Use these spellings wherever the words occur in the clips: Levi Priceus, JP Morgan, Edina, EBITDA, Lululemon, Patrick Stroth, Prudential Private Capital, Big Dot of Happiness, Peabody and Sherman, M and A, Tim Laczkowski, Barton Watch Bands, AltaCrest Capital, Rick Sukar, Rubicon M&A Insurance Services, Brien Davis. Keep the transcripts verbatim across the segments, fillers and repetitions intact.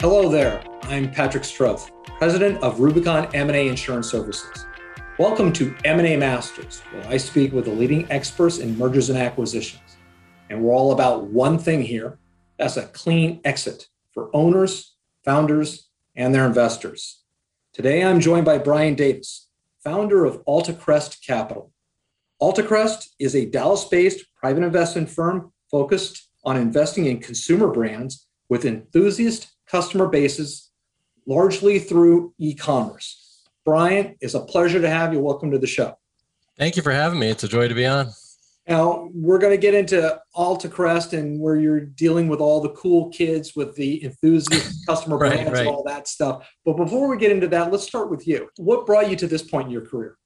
Hello there, I'm Patrick Stroth, President of Rubicon M and A Insurance Services. Welcome to M and A Masters, where I speak with the leading experts in mergers and acquisitions. And we're all about one thing here, that's a clean exit for owners, founders, and their investors. Today, I'm joined by Brien Davis, founder of AltaCrest Capital. AltaCrest is a Dallas-based private investment firm focused on investing in consumer brands with enthusiast customer bases, largely through e-commerce. Brien, it's a pleasure to have you. Welcome to the show. Thank you for having me. It's a joy to be on. Now, we're going to get into AltaCrest and where you're dealing with all the cool kids with the enthusiast customer brands right, right. and all that stuff. But before we get into that, let's start with you. What brought you to this point in your career?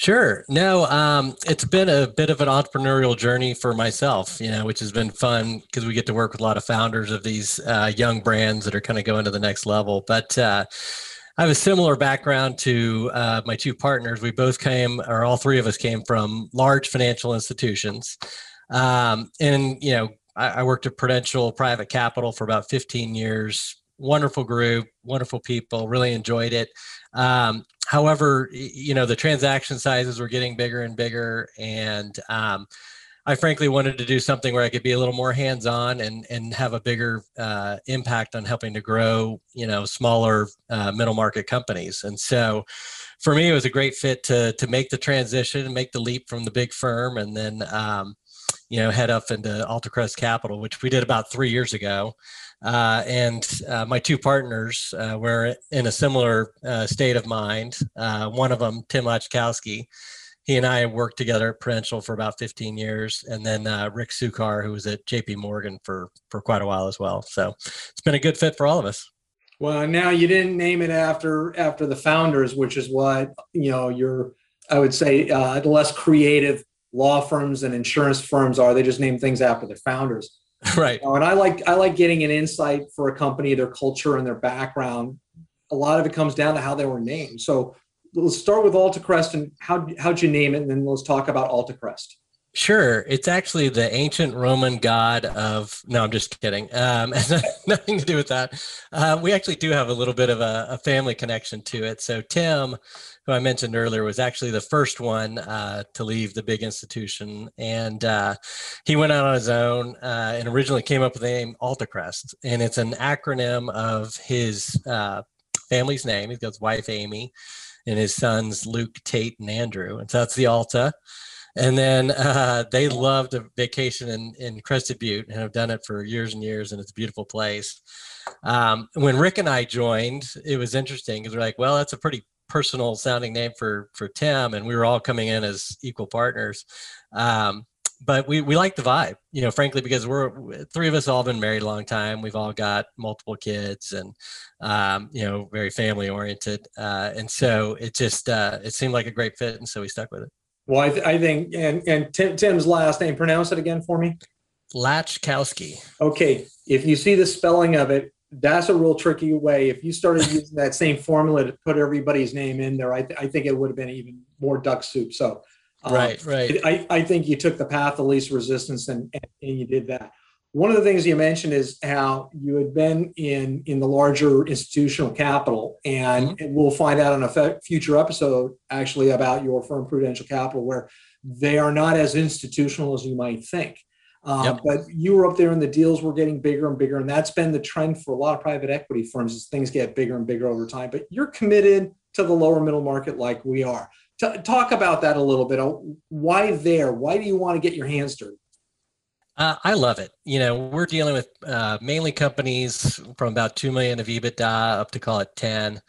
Sure. No, um, it's been a bit of an entrepreneurial journey for myself, you know, which has been fun because we get to work with a lot of founders of these uh, young brands that are kind of going to the next level. But uh I have a similar background to uh, my two partners. We both came, or all three of us came from large financial institutions. Um, and, you know, I, I worked at Prudential Private Capital for about fifteen years. Wonderful group, wonderful people, really enjoyed it. Um, however, you know, the transaction sizes were getting bigger and bigger. And um, I frankly wanted to do something where I could be a little more hands-on and and have a bigger uh, impact on helping to grow, you know, smaller uh, middle market companies. And so for me, it was a great fit to to make the transition and make the leap from the big firm and then, um, you know, head up into AltaCrest Capital, which we did about three years ago. Uh, and uh, my two partners uh, were in a similar uh, state of mind. Uh, one of them, Tim Laczkowski. He and I worked together at Prudential for about fifteen years, and then uh, Rick Sukar, who was at J P Morgan for for quite a while as well. So it's been a good fit for all of us. Well, now you didn't name it after after the founders, which is why, you know, you're, I would say, uh, less creative law firms and insurance firms are. They just name things after their founders, right? You know, and I like I like getting an insight for a company, their culture, and their background. A lot of it comes down to how they were named. So let's start with AltaCrest and how, how'd you name it? And then let's talk about AltaCrest. Sure. It's actually the ancient Roman god of, no, I'm just kidding. Um, nothing to do with that. Uh, we actually do have a little bit of a, a family connection to it. So Tim, who I mentioned earlier, was actually the first one uh, to leave the big institution. And uh, he went out on his own uh, and originally came up with the name AltaCrest. And it's an acronym of his uh, family's name. He's got his wife, Amy, and his sons, Luke, Tate, and Andrew. And so that's the Alta. And then uh, they loved a vacation in, in Crested Butte and have done it for years and years. And it's a beautiful place. Um, when Rick and I joined, it was interesting because we're like, well, that's a pretty personal sounding name for, for Tim. And we were all coming in as equal partners. Um, but we, we like the vibe, you know, frankly, because we're three of us all been married a long time. We've all got multiple kids and, um, you know, very family oriented. Uh, and so it just, uh, it seemed like a great fit. And so we stuck with it. Well, I, th- I think, and, and Tim, Tim's last name, pronounce it again for me. Laczkowski. Okay. If you see the spelling of it, that's a real tricky way. If you started using that same formula to put everybody's name in there, I, th- I think it would have been even more duck soup. So Um, right, right. I, I think you took the path of least resistance and, and you did that. One of the things you mentioned is how you had been in, in the larger institutional capital, and mm-hmm. we'll find out in a fe- future episode actually about your firm, Prudential Capital, where they are not as institutional as you might think. Um, yep. But you were up there and the deals were getting bigger and bigger, and that's been the trend for a lot of private equity firms as things get bigger and bigger over time. But you're committed to the lower middle market like we are. T- talk about that a little bit. Why there? Why do you want to get your hands dirty? Uh, I love it. You know, we're dealing with uh, mainly companies from about two million of EBITDA up to call it ten.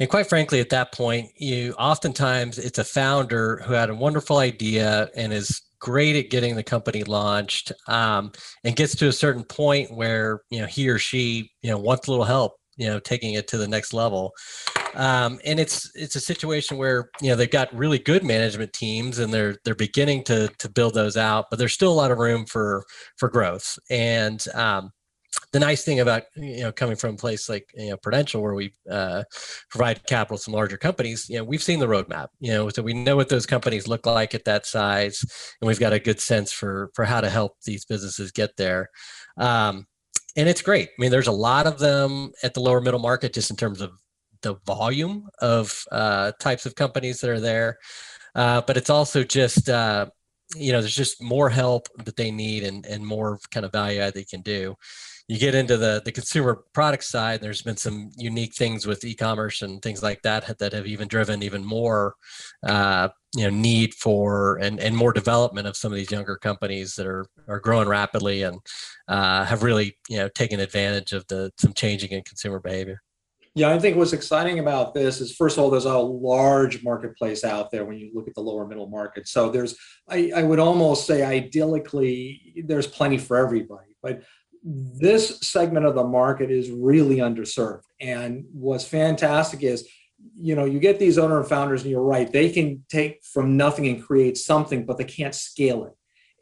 And quite frankly, at that point, you oftentimes it's a founder who had a wonderful idea and is great at getting the company launched um, and gets to a certain point where, you know, he or she, you know, wants a little help, you know, taking it to the next level. Um, and it's it's a situation where, you know, they've got really good management teams and they're they're beginning to to build those out, but there's still a lot of room for for growth. And um, the nice thing about, you know, coming from a place like, you know, Prudential, where we uh, provide capital to some larger companies, you know, we've seen the roadmap, you know, so we know what those companies look like at that size, and we've got a good sense for for how to help these businesses get there. Um, and it's great. I mean, there's a lot of them at the lower middle market, just in terms of the volume of uh, types of companies that are there. Uh, but it's also just, uh, you know, there's just more help that they need, and, and more kind of value add they can do. You get into the, the consumer product side, there's been some unique things with e-commerce and things like that that have even driven even more, uh, you know, need for and, and more development of some of these younger companies that are are growing rapidly and uh, have really, you know, taken advantage of the some changing in consumer behavior. Yeah, I think what's exciting about this is, first of all, there's a large marketplace out there when you look at the lower middle market. So there's, I, I would almost say idyllically, there's plenty for everybody, but this segment of the market is really underserved. And what's fantastic is, you know, you get these owner and founders, and you're right, they can take from nothing and create something, but they can't scale it.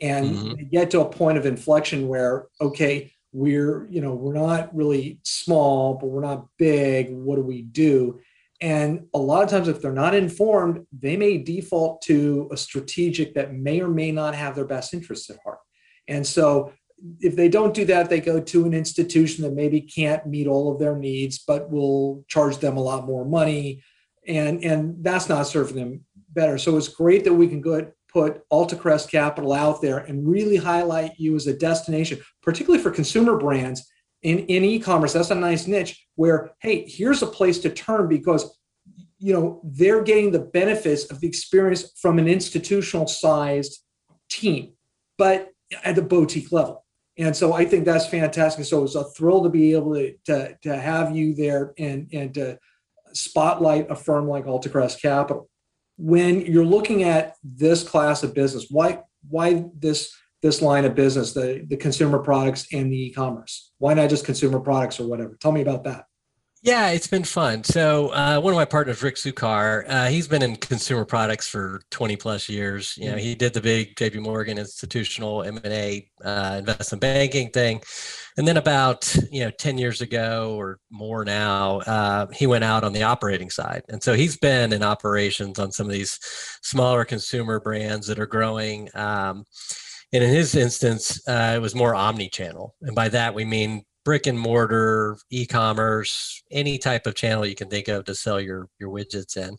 And mm-hmm. they get to a point of inflection where, okay, we're, you know, we're not really small, but we're not big. What do we do? And a lot of times, if they're not informed, they may default to a strategic that may or may not have their best interests at heart. And so if they don't do that, they go to an institution that maybe can't meet all of their needs, but will charge them a lot more money. And, and that's not serving them better. So it's great that we can go put AltaCrest Capital out there and really highlight you as a destination, particularly for consumer brands in, in e-commerce. That's a nice niche where, hey, here's a place to turn, because you know they're getting the benefits of the experience from an institutional sized team, but at the boutique level. And so I think that's fantastic. So it's a thrill to be able to, to, to have you there and, and to spotlight a firm like AltaCrest Capital. When you're looking at this class of business, why why this this line of business, the, the consumer products and the e-commerce? Why not just consumer products or whatever? Tell me about that. Yeah, it's been fun. So uh, one of my partners, Rick Sukar, uh, he's been in consumer products for twenty plus years. You know, he did the big J P Morgan institutional M and A uh, investment banking thing. And then about, you know, ten years ago or more now, uh, he went out on the operating side. And so he's been in operations on some of these smaller consumer brands that are growing. Um, and in his instance, uh, it was more omni-channel. And by that, we mean brick and mortar, e-commerce, any type of channel you can think of to sell your your widgets in.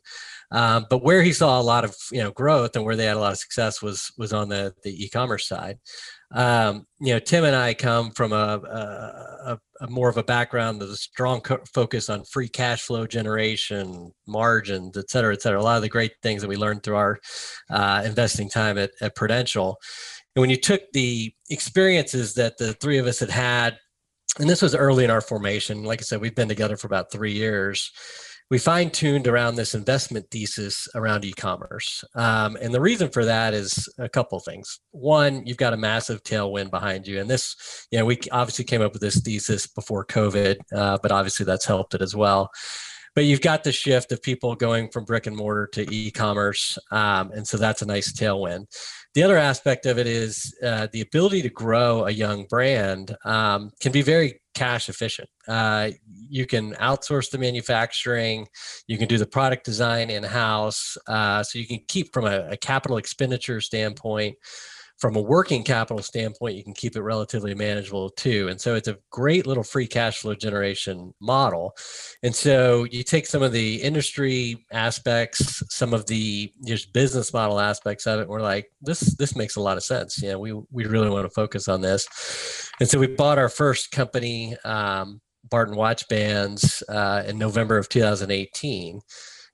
Um, but where he saw a lot of you know growth and where they had a lot of success was was on the the e-commerce side. Um, you know, Tim and I come from a, a, a more of a background with a strong co- focus on free cash flow generation, margins, et cetera, et cetera. A lot of the great things that we learned through our uh, investing time at, at Prudential. And when you took the experiences that the three of us had had. And this was early in our formation. Like I said, we've been together for about three years. We fine-tuned around this investment thesis around e-commerce. Um, and the reason for that is a couple of things. One, you've got a massive tailwind behind you. And this, you know, we obviously came up with this thesis before COVID, uh, but obviously that's helped it as well. But you've got the shift of people going from brick and mortar to e-commerce. Um, and so that's a nice tailwind. The other aspect of it is uh, the ability to grow a young brand um, can be very cash efficient. Uh, you can outsource the manufacturing. You can do the product design in-house. Uh, so you can keep from a, a capital expenditure standpoint. From a working capital standpoint, you can keep it relatively manageable too. And so it's a great little free cash flow generation model. And so you take some of the industry aspects, some of the just business model aspects of it, and we're like, this this makes a lot of sense. You know, we, we really want to focus on this. And so we bought our first company, um, Barton Watch Bands, uh, in November of two thousand eighteen.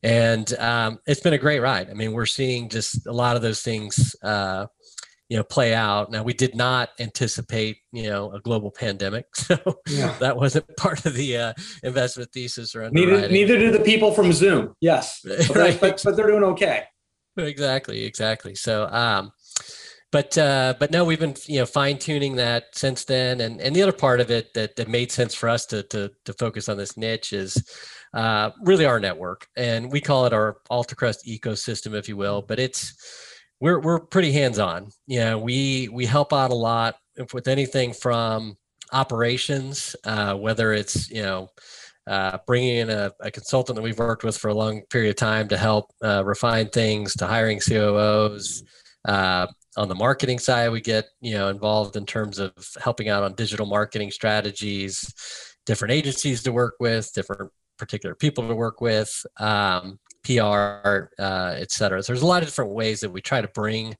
And um, it's been a great ride. I mean, we're seeing just a lot of those things uh, you know, play out. Now, we did not anticipate, you know, a global pandemic. So yeah. That wasn't part of the uh, investment thesis or underwriting. Neither, neither do the people from Zoom. Yes. But, right. but, but they're doing okay. Exactly. Exactly. So, um, but, uh, but no, we've been, you know, fine tuning that since then. And, and the other part of it that, that made sense for us to, to, to focus on this niche is uh, really our network. And we call it our AltaCrest ecosystem, if you will, but it's, We're we're pretty hands-on. You know, we we help out a lot with anything from operations, uh, whether it's, you know, uh, bringing in a, a consultant that we've worked with for a long period of time to help uh, refine things, to hiring C O Os, uh, on the marketing side, we get, you know, involved in terms of helping out on digital marketing strategies, different agencies to work with, different particular people to work with, um, P R, uh, et cetera. So there's a lot of different ways that we try to bring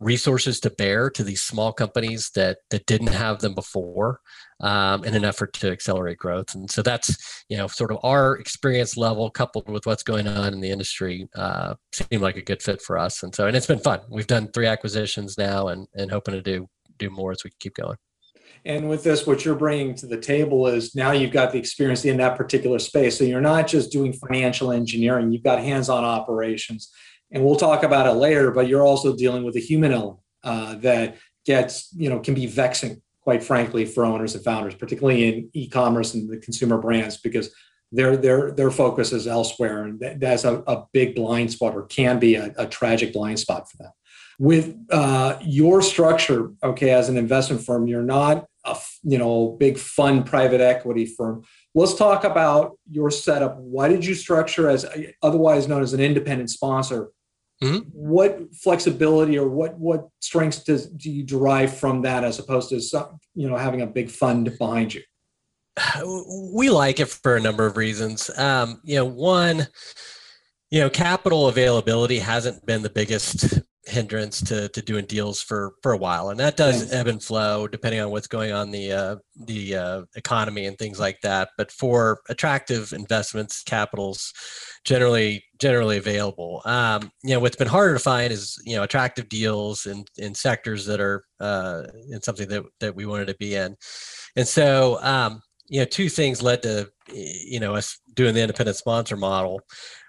resources to bear to these small companies that that didn't have them before, um, in an effort to accelerate growth. And so that's, you know, sort of our experience level coupled with what's going on in the industry, uh, seemed like a good fit for us. And so, and it's been fun. We've done three acquisitions now, and and hoping to do do more as we keep going. And with this, what you're bringing to the table is now you've got the experience in that particular space. So you're not just doing financial engineering, you've got hands-on operations. And we'll talk about it later, but you're also dealing with a human element uh, that gets, you know, can be vexing, quite frankly, for owners and founders, particularly in e-commerce and the consumer brands, because their their their focus is elsewhere. And that's a, a big blind spot, or can be a, a tragic blind spot for them. With uh, your structure, okay, as an investment firm, you're not a, you know, big fund private equity firm. Let's talk about your setup. Why did you structure as otherwise known as an independent sponsor? Mm-hmm. What flexibility or what what strengths does, do you derive from that, as opposed to some, you know, having a big fund behind you? We like it for a number of reasons. Um, you know, one, you know, capital availability hasn't been the biggest hindrance to to doing deals for for a while, and that does nice. ebb and flow depending on what's going on in the uh, the uh, economy and things like that. But for attractive investments, capital's generally generally available. Um, you know, what's been harder to find is, you know, attractive deals in in sectors that are uh, in something that that we wanted to be in, and so um, you know, two things led to, you know, us doing the independent sponsor model.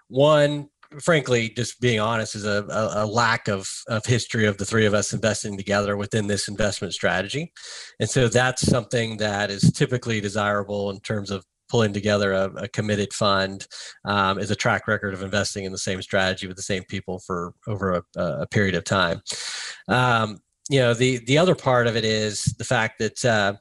One, frankly, just being honest, is a, a lack of, of history of the three of us investing together within this investment strategy. And so that's something that is typically desirable in terms of pulling together a, a committed fund, um, is a track record of investing in the same strategy with the same people for over a, a period of time. Um, you know, the, the other part of it is the fact that, uh,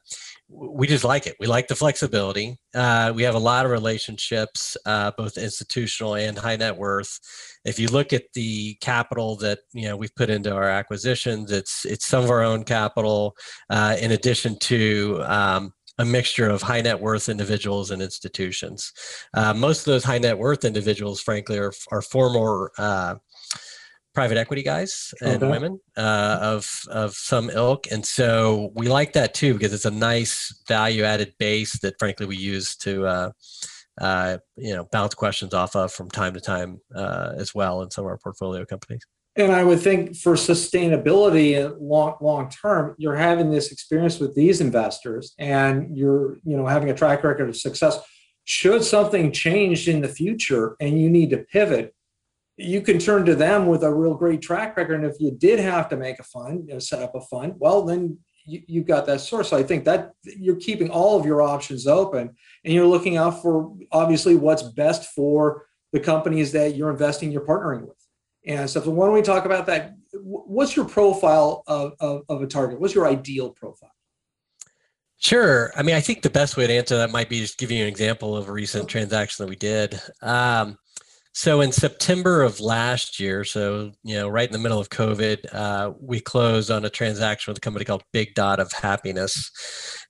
we just like it. We like the flexibility. Uh, we have a lot of relationships, uh, both institutional and high net worth. If you look at the capital that, you know, we've put into our acquisitions, it's it's some of our own capital, uh, in addition to um, a mixture of high net worth individuals and institutions. Uh, most of those high net worth individuals, frankly, are are former uh, private equity guys and okay. women uh, of of some ilk. And so we like that too, because it's a nice value added base that frankly we use to, uh, uh, you know, bounce questions off of from time to time uh, as well in some of our portfolio companies. And I would think for sustainability long long term, you're having this experience with these investors and you're, you know, having a track record of success. Should something change in the future and you need to pivot, you can turn to them with a real great track record. And if you did have to make a fund, you know, set up a fund, well, then you, you've got that source. So I think that you're keeping all of your options open and you're looking out for obviously what's best for the companies that you're investing, you're partnering with. And so why don't we talk about that? What's your profile of, of, of a target? What's your ideal profile? Sure. I mean, I think the best way to answer that might be just giving you an example of a recent transaction that we did. Um, So in September of last year, so, you know, right in the middle of COVID, uh, we closed on a transaction with a company called Big Dot of Happiness.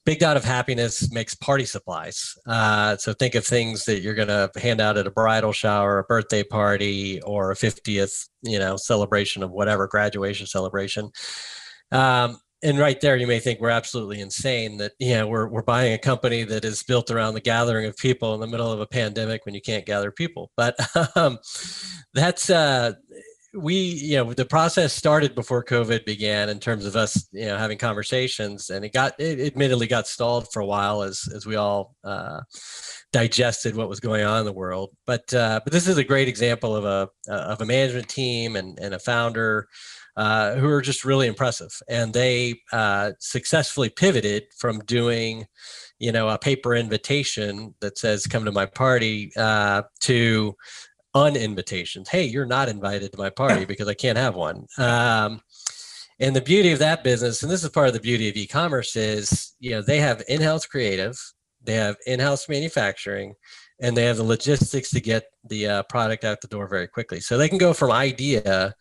Big Dot of Happiness makes party supplies. Uh, so think of things that you're going to hand out at a bridal shower, a birthday party, or a fiftieth, you know, celebration of whatever, graduation celebration. Um, And right there, you may think we're absolutely insane that, you know, we're we're buying a company that is built around the gathering of people in the middle of a pandemic when you can't gather people. But um, that's uh, we, you know, the process started before COVID began in terms of us, you know, having conversations, and it got it admittedly got stalled for a while as as we all uh, digested what was going on in the world. But uh, but this is a great example of a of a management team and and a founder Uh, who are just really impressive. And they uh, successfully pivoted from doing, you know, a paper invitation that says, come to my party, uh, to uninvitations. Hey, you're not invited to my party because I can't have one. Um, and the beauty of that business, and this is part of the beauty of e-commerce, is, you know, they have in-house creative, they have in-house manufacturing, and they have the logistics to get the uh, product out the door very quickly. So they can go from idea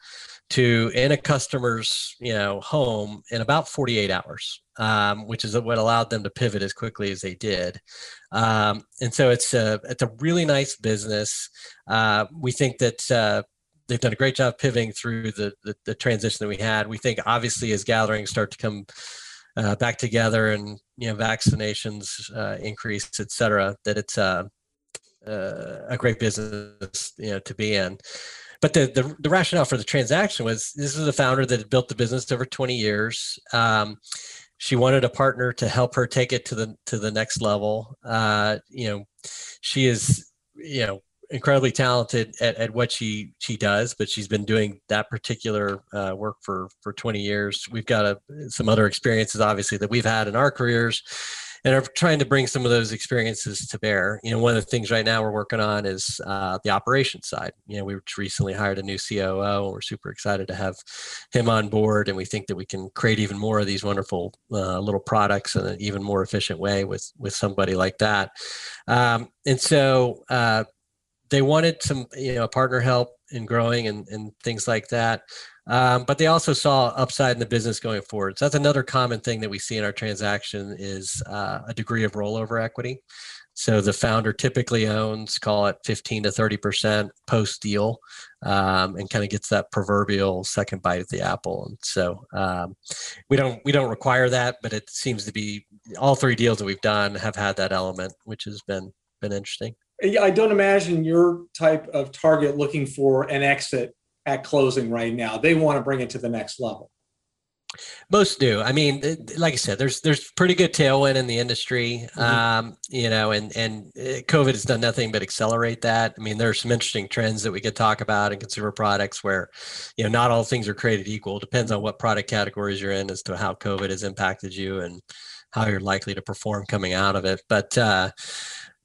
to in a customer's, you know, home in about forty-eight hours, um, which is what allowed them to pivot as quickly as they did. Um, and so it's a, it's a really nice business. Uh, we think that, uh, they've done a great job pivoting through the, the, the transition that we had. We think obviously as gatherings start to come uh, back together and, you know, vaccinations uh, increase, et cetera, that it's uh, uh, a great business, you know, to be in. But the, the the rationale for the transaction was this is a founder that had built the business over twenty years. Um, she wanted a partner to help her take it to the to the next level. Uh, you know, she is, you know, incredibly talented at, at what she she does, but she's been doing that particular uh, work for for twenty years. We've got a, some other experiences, obviously, that we've had in our careers, and are trying to bring some of those experiences to bear. You know, one of the things right now we're working on is uh, the operations side. You know, we recently hired a new C O O, and we're super excited to have him on board. And we think that we can create even more of these wonderful uh, little products in an even more efficient way with, with somebody like that. Um, and so uh, they wanted some, you know, partner help in growing and, and things like that. Um, but they also saw upside in the business going forward. So that's another common thing that we see in our transaction is uh, a degree of rollover equity. So the founder typically owns, call it fifteen to thirty percent post-deal, um, and kind of gets that proverbial second bite at the apple. And so um, we don't we don't require that, but it seems to be all three deals that we've done have had that element, which has been been interesting. I don't imagine your type of target looking for an exit at closing right now. They want to bring it to the next level. Most do. I mean, like I said, there's there's pretty good tailwind in the industry, mm-hmm. um, you know, and and COVID has done nothing but accelerate that. I mean, there are some interesting trends that we could talk about in consumer products where, you know, not all things are created equal. It depends on what product categories you're in as to how COVID has impacted you and how you're likely to perform coming out of it. But uh,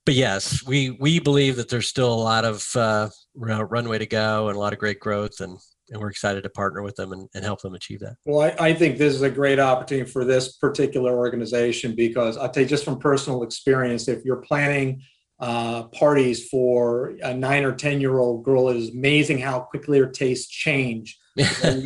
but yes, we we believe that there's still a lot of uh, runway to go and a lot of great growth, and, and we're excited to partner with them and, and help them achieve that. Well, I, I think this is a great opportunity for this particular organization because I'll tell you just from personal experience, if you're planning uh, parties for a nine or ten-year-old girl, it is amazing how quickly her tastes change. You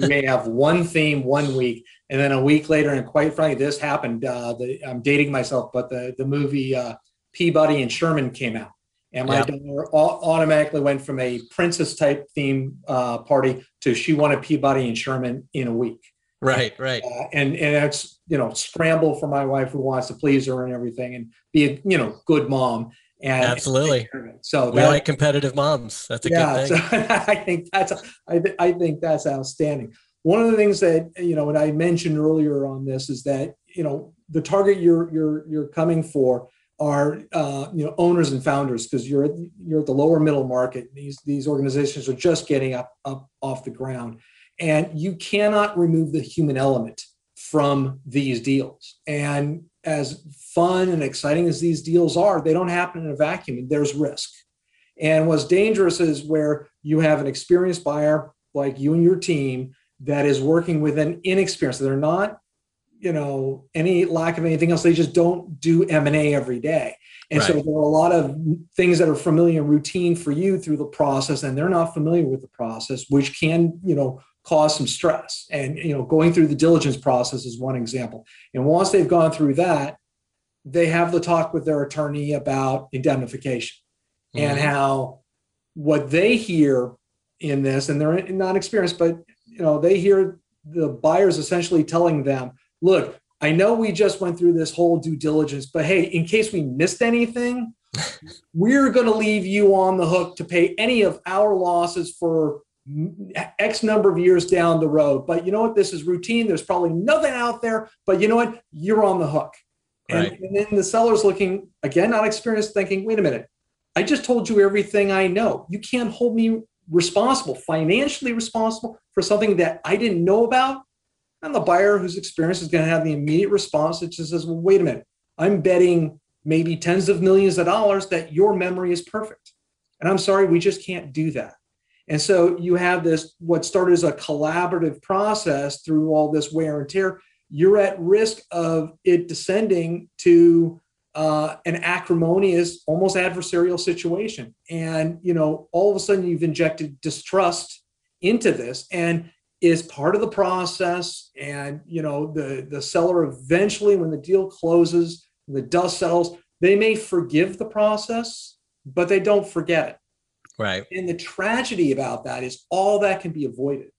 may have one theme one week, and then a week later, and quite frankly, this happened. Uh, the, I'm dating myself, but the, the movie uh, Peabody and Sherman came out. And my yep. daughter automatically went from a princess type theme uh, party to she wanted Peabody and Sherman in a week. Right, and, right. Uh, and and that's, you know, scramble for my wife who wants to please her and everything and be a, you know, good mom. And absolutely. And so we that, like competitive moms. That's a yeah, good thing. So I think that's I, th- I think that's outstanding. One of the things that, you know, and I mentioned earlier on this is that, you know, the target you're you're you're coming for are uh, you know, owners and founders, because you're you're at the lower middle market. These these organizations are just getting up up off the ground, and you cannot remove the human element from these deals. And as fun and exciting as these deals are, they don't happen in a vacuum. There's risk, and what's dangerous is where you have an experienced buyer like you and your team that is working with an inexperienced. They're not, you know, any lack of anything else. They just don't do M and A every day. And right. So there are a lot of things that are familiar and routine for you through the process, and they're not familiar with the process, which can, you know, cause some stress. And, you know, going through the diligence process is one example. And once they've gone through that, they have the talk with their attorney about indemnification, mm-hmm. and how what they hear in this, and they're not experienced, but, you know, they hear the buyers essentially telling them, look, I know we just went through this whole due diligence, but hey, in case we missed anything, we're going to leave you on the hook to pay any of our losses for X number of years down the road. But you know what? This is routine. There's probably nothing out there, but you know what? You're on the hook. Right. And, and then the seller's looking, again, not experienced, thinking, wait a minute, I just told you everything I know. You can't hold me responsible, financially responsible for something that I didn't know about. And the buyer whose experience is going to have the immediate response that just says, well, wait a minute, I'm betting maybe tens of millions of dollars that your memory is perfect. And I'm sorry, we just can't do that. And so you have this, what started as a collaborative process through all this wear and tear, you're at risk of it descending to uh, an acrimonious, almost adversarial situation. And, you know, all of a sudden you've injected distrust into this. And is part of the process. And, you know, the, the seller eventually, when the deal closes and the dust settles, they may forgive the process, but they don't forget it. Right. And the tragedy about that is all that can be avoided.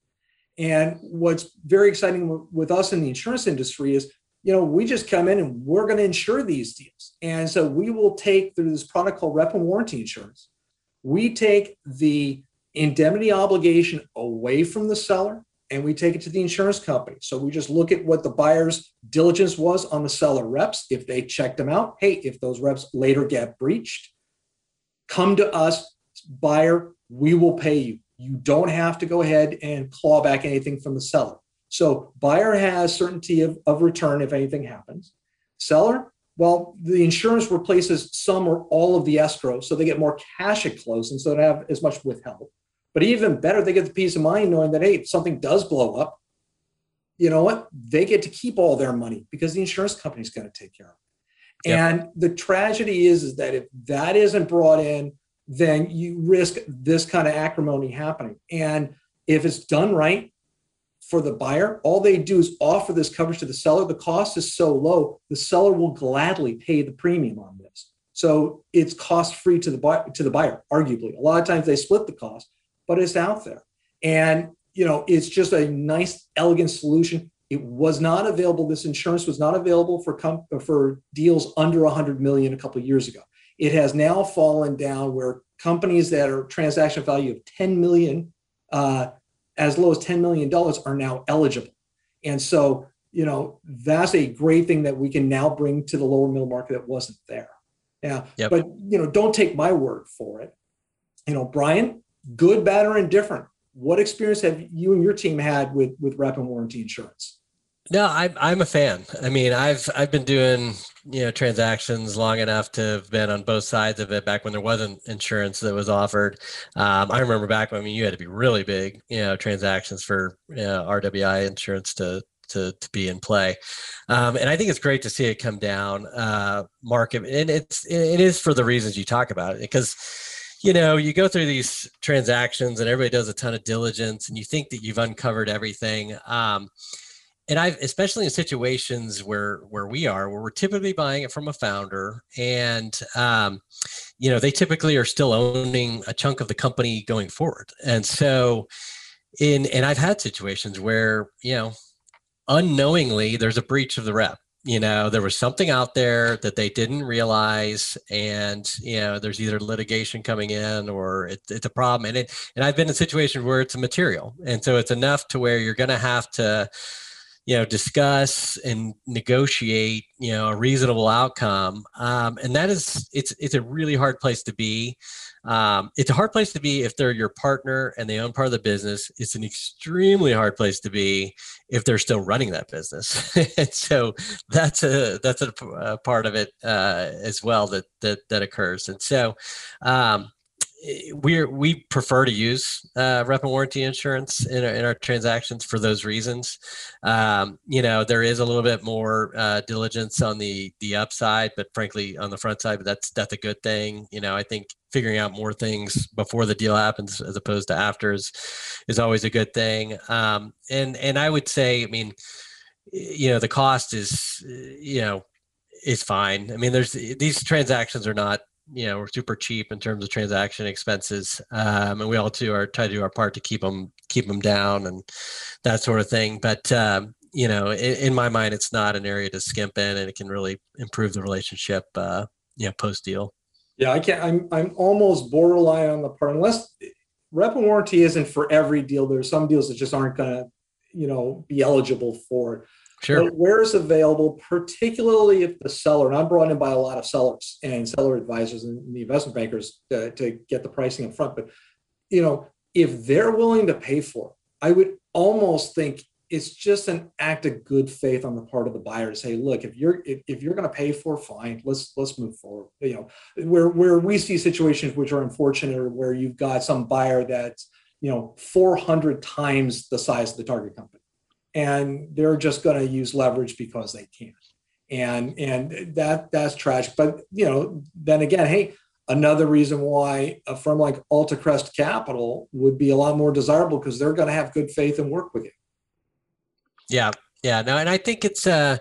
And what's very exciting w- with us in the insurance industry is, you know, we just come in and we're going to insure these deals. And so we will take, through this product called rep and warranty insurance, we take the indemnity obligation away from the seller and we take it to the insurance company. So we just look at what the buyer's diligence was on the seller reps. If they checked them out, hey, if those reps later get breached, come to us, buyer, we will pay you. You don't have to go ahead and claw back anything from the seller. So buyer has certainty of, of return if anything happens. Seller, well, the insurance replaces some or all of the escrow, so they get more cash at close and so they have as much withheld. But even better, they get the peace of mind knowing that, hey, if something does blow up, you know what? They get to keep all their money because the insurance company is going to take care of it. Yep. And the tragedy is, is that if that isn't brought in, then you risk this kind of acrimony happening. And if it's done right, for the buyer, all they do is offer this coverage to the seller. The cost is so low, the seller will gladly pay the premium on this. So it's cost free to the buyer, to the buyer, arguably. A lot of times they split the cost, but it's out there. And, you know, it's just a nice, elegant solution. It was not available. This insurance was not available for com- for deals under one hundred million dollars a couple of years ago. It has now fallen down where companies that are transaction value of ten million dollars, uh, as low as ten million dollars are now eligible. And so, you know, that's a great thing that we can now bring to the lower middle market that wasn't there. Yeah. Yep. But, you know, don't take my word for it. You know, Brien, good, bad, or indifferent, what experience have you and your team had with, with rep and warranty insurance? No, I, I'm a fan. I mean, I've I've been doing, you know, transactions long enough to have been on both sides of it. Back when there wasn't insurance that was offered, um, I remember back when, I mean, you had to be really big, you know, transactions for, you know, R W I insurance to to to be in play. Um, and I think it's great to see it come down, uh, market, and it's it is for the reasons you talk about it, because, you know, you go through these transactions and everybody does a ton of diligence, and you think that you've uncovered everything. Um, And I've, especially in situations where, where we are, where we're typically buying it from a founder, and, um, you know, they typically are still owning a chunk of the company going forward. And so in, and I've had situations where, you know, unknowingly there's a breach of the rep, you know, there was something out there that they didn't realize, and, you know, there's either litigation coming in or it, it's a problem. And it, and I've been in situations where it's material. And so it's enough to where you're going to have to, you know, discuss and negotiate, you know, a reasonable outcome. Um, and that is, it's, it's a really hard place to be. Um, it's a hard place to be if they're your partner and they own part of the business. It's an extremely hard place to be if they're still running that business. And so that's a, that's a, a part of it, uh, as well, that, that, that occurs. And so, um, We we prefer to use uh, rep and warranty insurance in our, in our transactions for those reasons. Um, you know, there is a little bit more uh, diligence on the the upside, but frankly, on the front side, but that's that's a good thing. You know, I think figuring out more things before the deal happens as opposed to after is, is always a good thing. Um, and and I would say, I mean, you know, the cost is, you know, is fine. I mean, there's these transactions are not, you know, we're super cheap in terms of transaction expenses. Um, and we all too are try to do our part to keep them, keep them down and that sort of thing. But, um, you know, in, in my mind, it's not an area to skimp in, and it can really improve the relationship, uh, you know, post deal. Yeah. I can't, I'm, I'm almost borderline on the part, unless rep and warranty isn't for every deal. There's some deals that just aren't going to, you know, be eligible for it. Sure. But where it's available, particularly if the seller, and I'm brought in by a lot of sellers and seller advisors and the investment bankers to, to get the pricing up front. But, you know, if they're willing to pay for it, I would almost think it's just an act of good faith on the part of the buyer to say, look, if you're if, if you're going to pay for it, fine, let's let's move forward. You know, where where we see situations which are unfortunate, or where you've got some buyer that's, you know, four hundred times the size of the target company, and they're just going to use leverage because they can. And, and that that's tragic. But, you know, then again, hey, Another reason why a firm like AltaCrest Capital would be a lot more desirable, because they're going to have good faith and work with you. Yeah. Yeah. No, and I think it's, uh,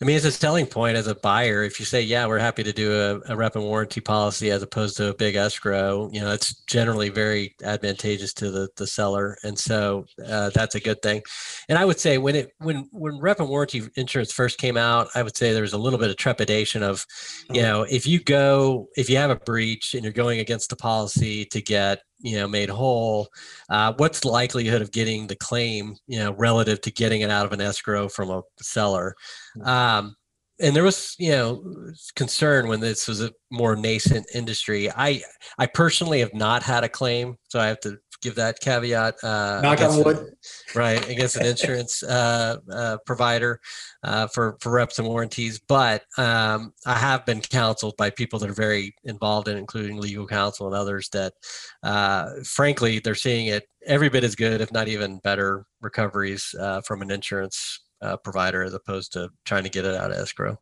I mean, it's a selling point as a buyer. If you say, yeah, we're happy to do a, a rep and warranty policy as opposed to a big escrow, you know, it's generally very advantageous to the, the seller. And so uh, that's a good thing. And I would say when it, when, when rep and warranty insurance first came out, I would say there was a little bit of trepidation of, you know, if you go, if you have a breach and you're going against the policy to get, you know, made whole, uh, what's the likelihood of getting the claim, you know, relative to getting it out of an escrow from a seller? Um, and there was, you know, concern when this was a more nascent industry. I, I personally have not had a claim, so I have to give that caveat, uh, knock on wood, right, against an insurance, uh, uh, provider, uh, for, for reps and warranties. But, um, I have been counseled by people that are very involved in, including legal counsel and others, that, uh, frankly, they're seeing it every bit as good, if not even better, recoveries, uh, from an insurance, uh, provider, as opposed to trying to get it out of escrow.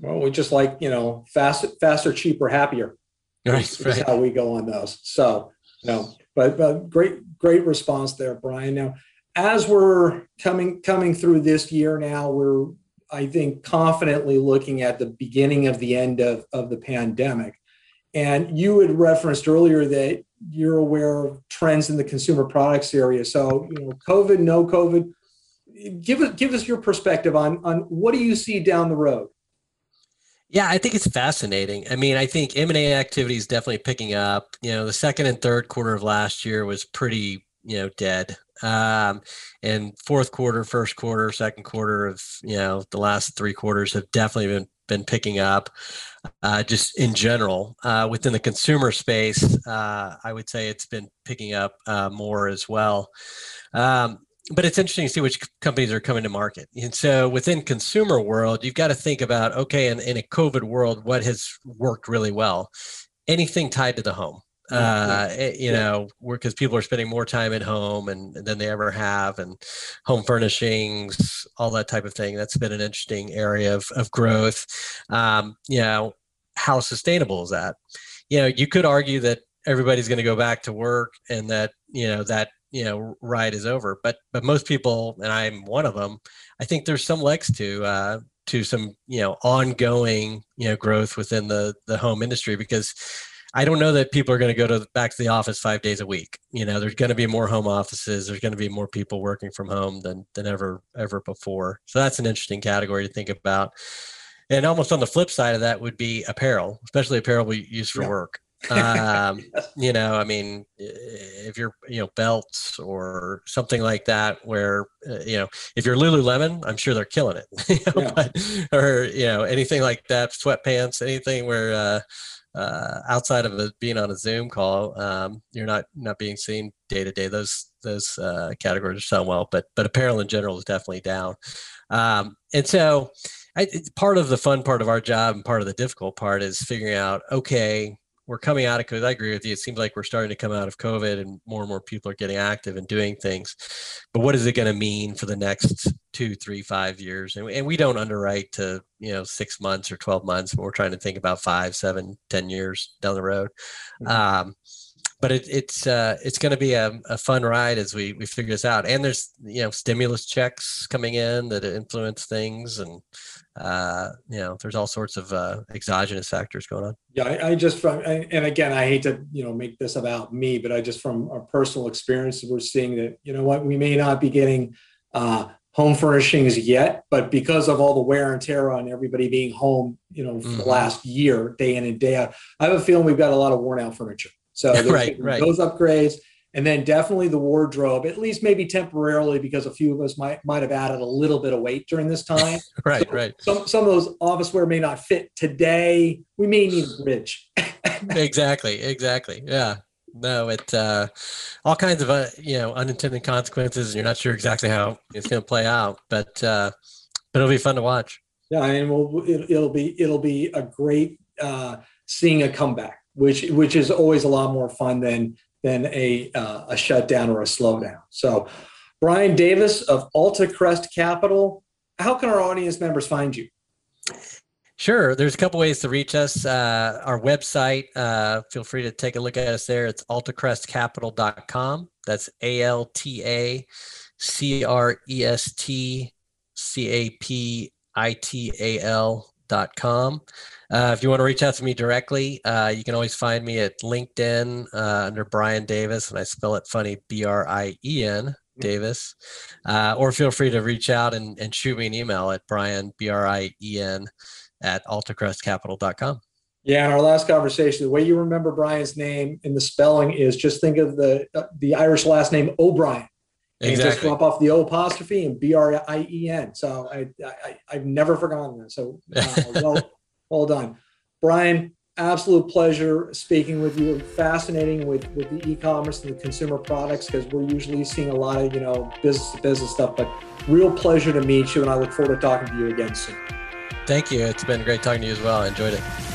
Well, we just like, you know, fast, faster, cheaper, happier. Right. That's right. How we go on those. So, you know, But, but great, great response there, Brien. Now, as we're coming coming through this year now, we're, I think, confidently looking at the beginning of the end of, of the pandemic. And you had referenced earlier that you're aware of trends in the consumer products area. So, you know, COVID, no COVID. Give us, give us your perspective on, on what do you see down the road? Yeah, I think it's fascinating. I mean, I think M and A activity is definitely picking up. You know, the second and third quarter of last year was pretty, you know, dead. Um, and fourth quarter, first quarter, second quarter of, you know, the last three quarters have definitely been, been picking up, uh, just in general. Uh, within the consumer space, uh, I would say it's been picking up uh, more as well. Um, But it's interesting to see which companies are coming to market. And so within consumer world, you've got to think about, okay, in, in a COVID world, what has worked really well? Anything tied to the home, uh, yeah. you know, because people are spending more time at home and, than they ever have, and home furnishings, all that type of thing. That's been an interesting area of, of growth. Um, you know, how sustainable is that? You know, you could argue that everybody's going to go back to work and that, you know, that, you know, ride is over, but, but most people, and I'm one of them, I think there's some legs to, uh, to some, you know, ongoing, you know, growth within the, the home industry, because I don't know that people are going to go to back to the office five days a week. You know, there's going to be more home offices. There's going to be more people working from home than, than ever, ever before. So that's an interesting category to think about. And almost on the flip side of that would be apparel, especially apparel we use for yeah. work. um, you know, I mean, if you're, you know, belts or something like that, where, uh, you know, if you're Lululemon, I'm sure they're killing it, you know, yeah. but, or, you know, anything like that, sweatpants, anything where, uh, uh, outside of a, being on a Zoom call, um, you're not, not being seen day to day. Those, those, uh, categories are selling well, but, but apparel in general is definitely down. Um, and so I, it's part of the fun part of our job, and part of the difficult part is figuring out, okay, we're coming out of COVID. I agree with you. It seems like we're starting to come out of COVID and more and more people are getting active and doing things. But what is it going to mean for the next two, three, five years? And, and we don't underwrite to, you know, six months or twelve months, but we're trying to think about five, seven, ten years down the road. Mm-hmm. Um, but it, it's uh, it's going to be a, a fun ride as we, we figure this out. And there's, you know, stimulus checks coming in that influence things. And, uh, you know, there's all sorts of uh, exogenous factors going on. Yeah, I, I just, from, and again, I hate to, you know, make this about me, but I just, from our personal experience, we're seeing that, you know what, we may not be getting uh, home furnishings yet, but because of all the wear and tear on everybody being home, you know, for mm-hmm. the last year, day in and day out, I have a feeling we've got a lot of worn out furniture. So right, right. those upgrades, and then definitely the wardrobe, at least maybe temporarily, because a few of us might might have added a little bit of weight during this time. right, so right. Some some of those office wear may not fit today. We may need a bridge. exactly, exactly. Yeah. No, it uh, all kinds of uh, you know, unintended consequences, and you're not sure exactly how it's going to play out, but uh, but it'll be fun to watch. Yeah, I mean, we'll, it, it'll be it'll be a great uh, seeing a comeback. Which which is always a lot more fun than than a uh, a shutdown or a slowdown. So, Brien Davis of AltaCrest Capital, how can our audience members find you? Sure. There's a couple ways to reach us. Uh, our website, uh, feel free to take a look at us there. It's alta crest capital dot com. That's A L T A C R E S T C A P I T A L dot com. Uh, if you want to reach out to me directly, uh, you can always find me at LinkedIn uh, under Brien Davis, and I spell it funny, B R I E N. Davis, uh, or feel free to reach out and, and shoot me an email at Brien, B R I E N, at alta crest capital dot com. Yeah, in our last conversation, the way you remember Brian's name in the spelling is just think of the uh, the Irish last name O'Brien. And exactly. Just drop off the O apostrophe and B R I E N. So I, I, I've never forgotten that. So uh, well, well done. Brien, absolute pleasure speaking with you. Fascinating with, with the e-commerce and the consumer products, because we're usually seeing a lot of, you know, business to business stuff, but real pleasure to meet you. And I look forward to talking to you again soon. Thank you. It's been great talking to you as well. I enjoyed it.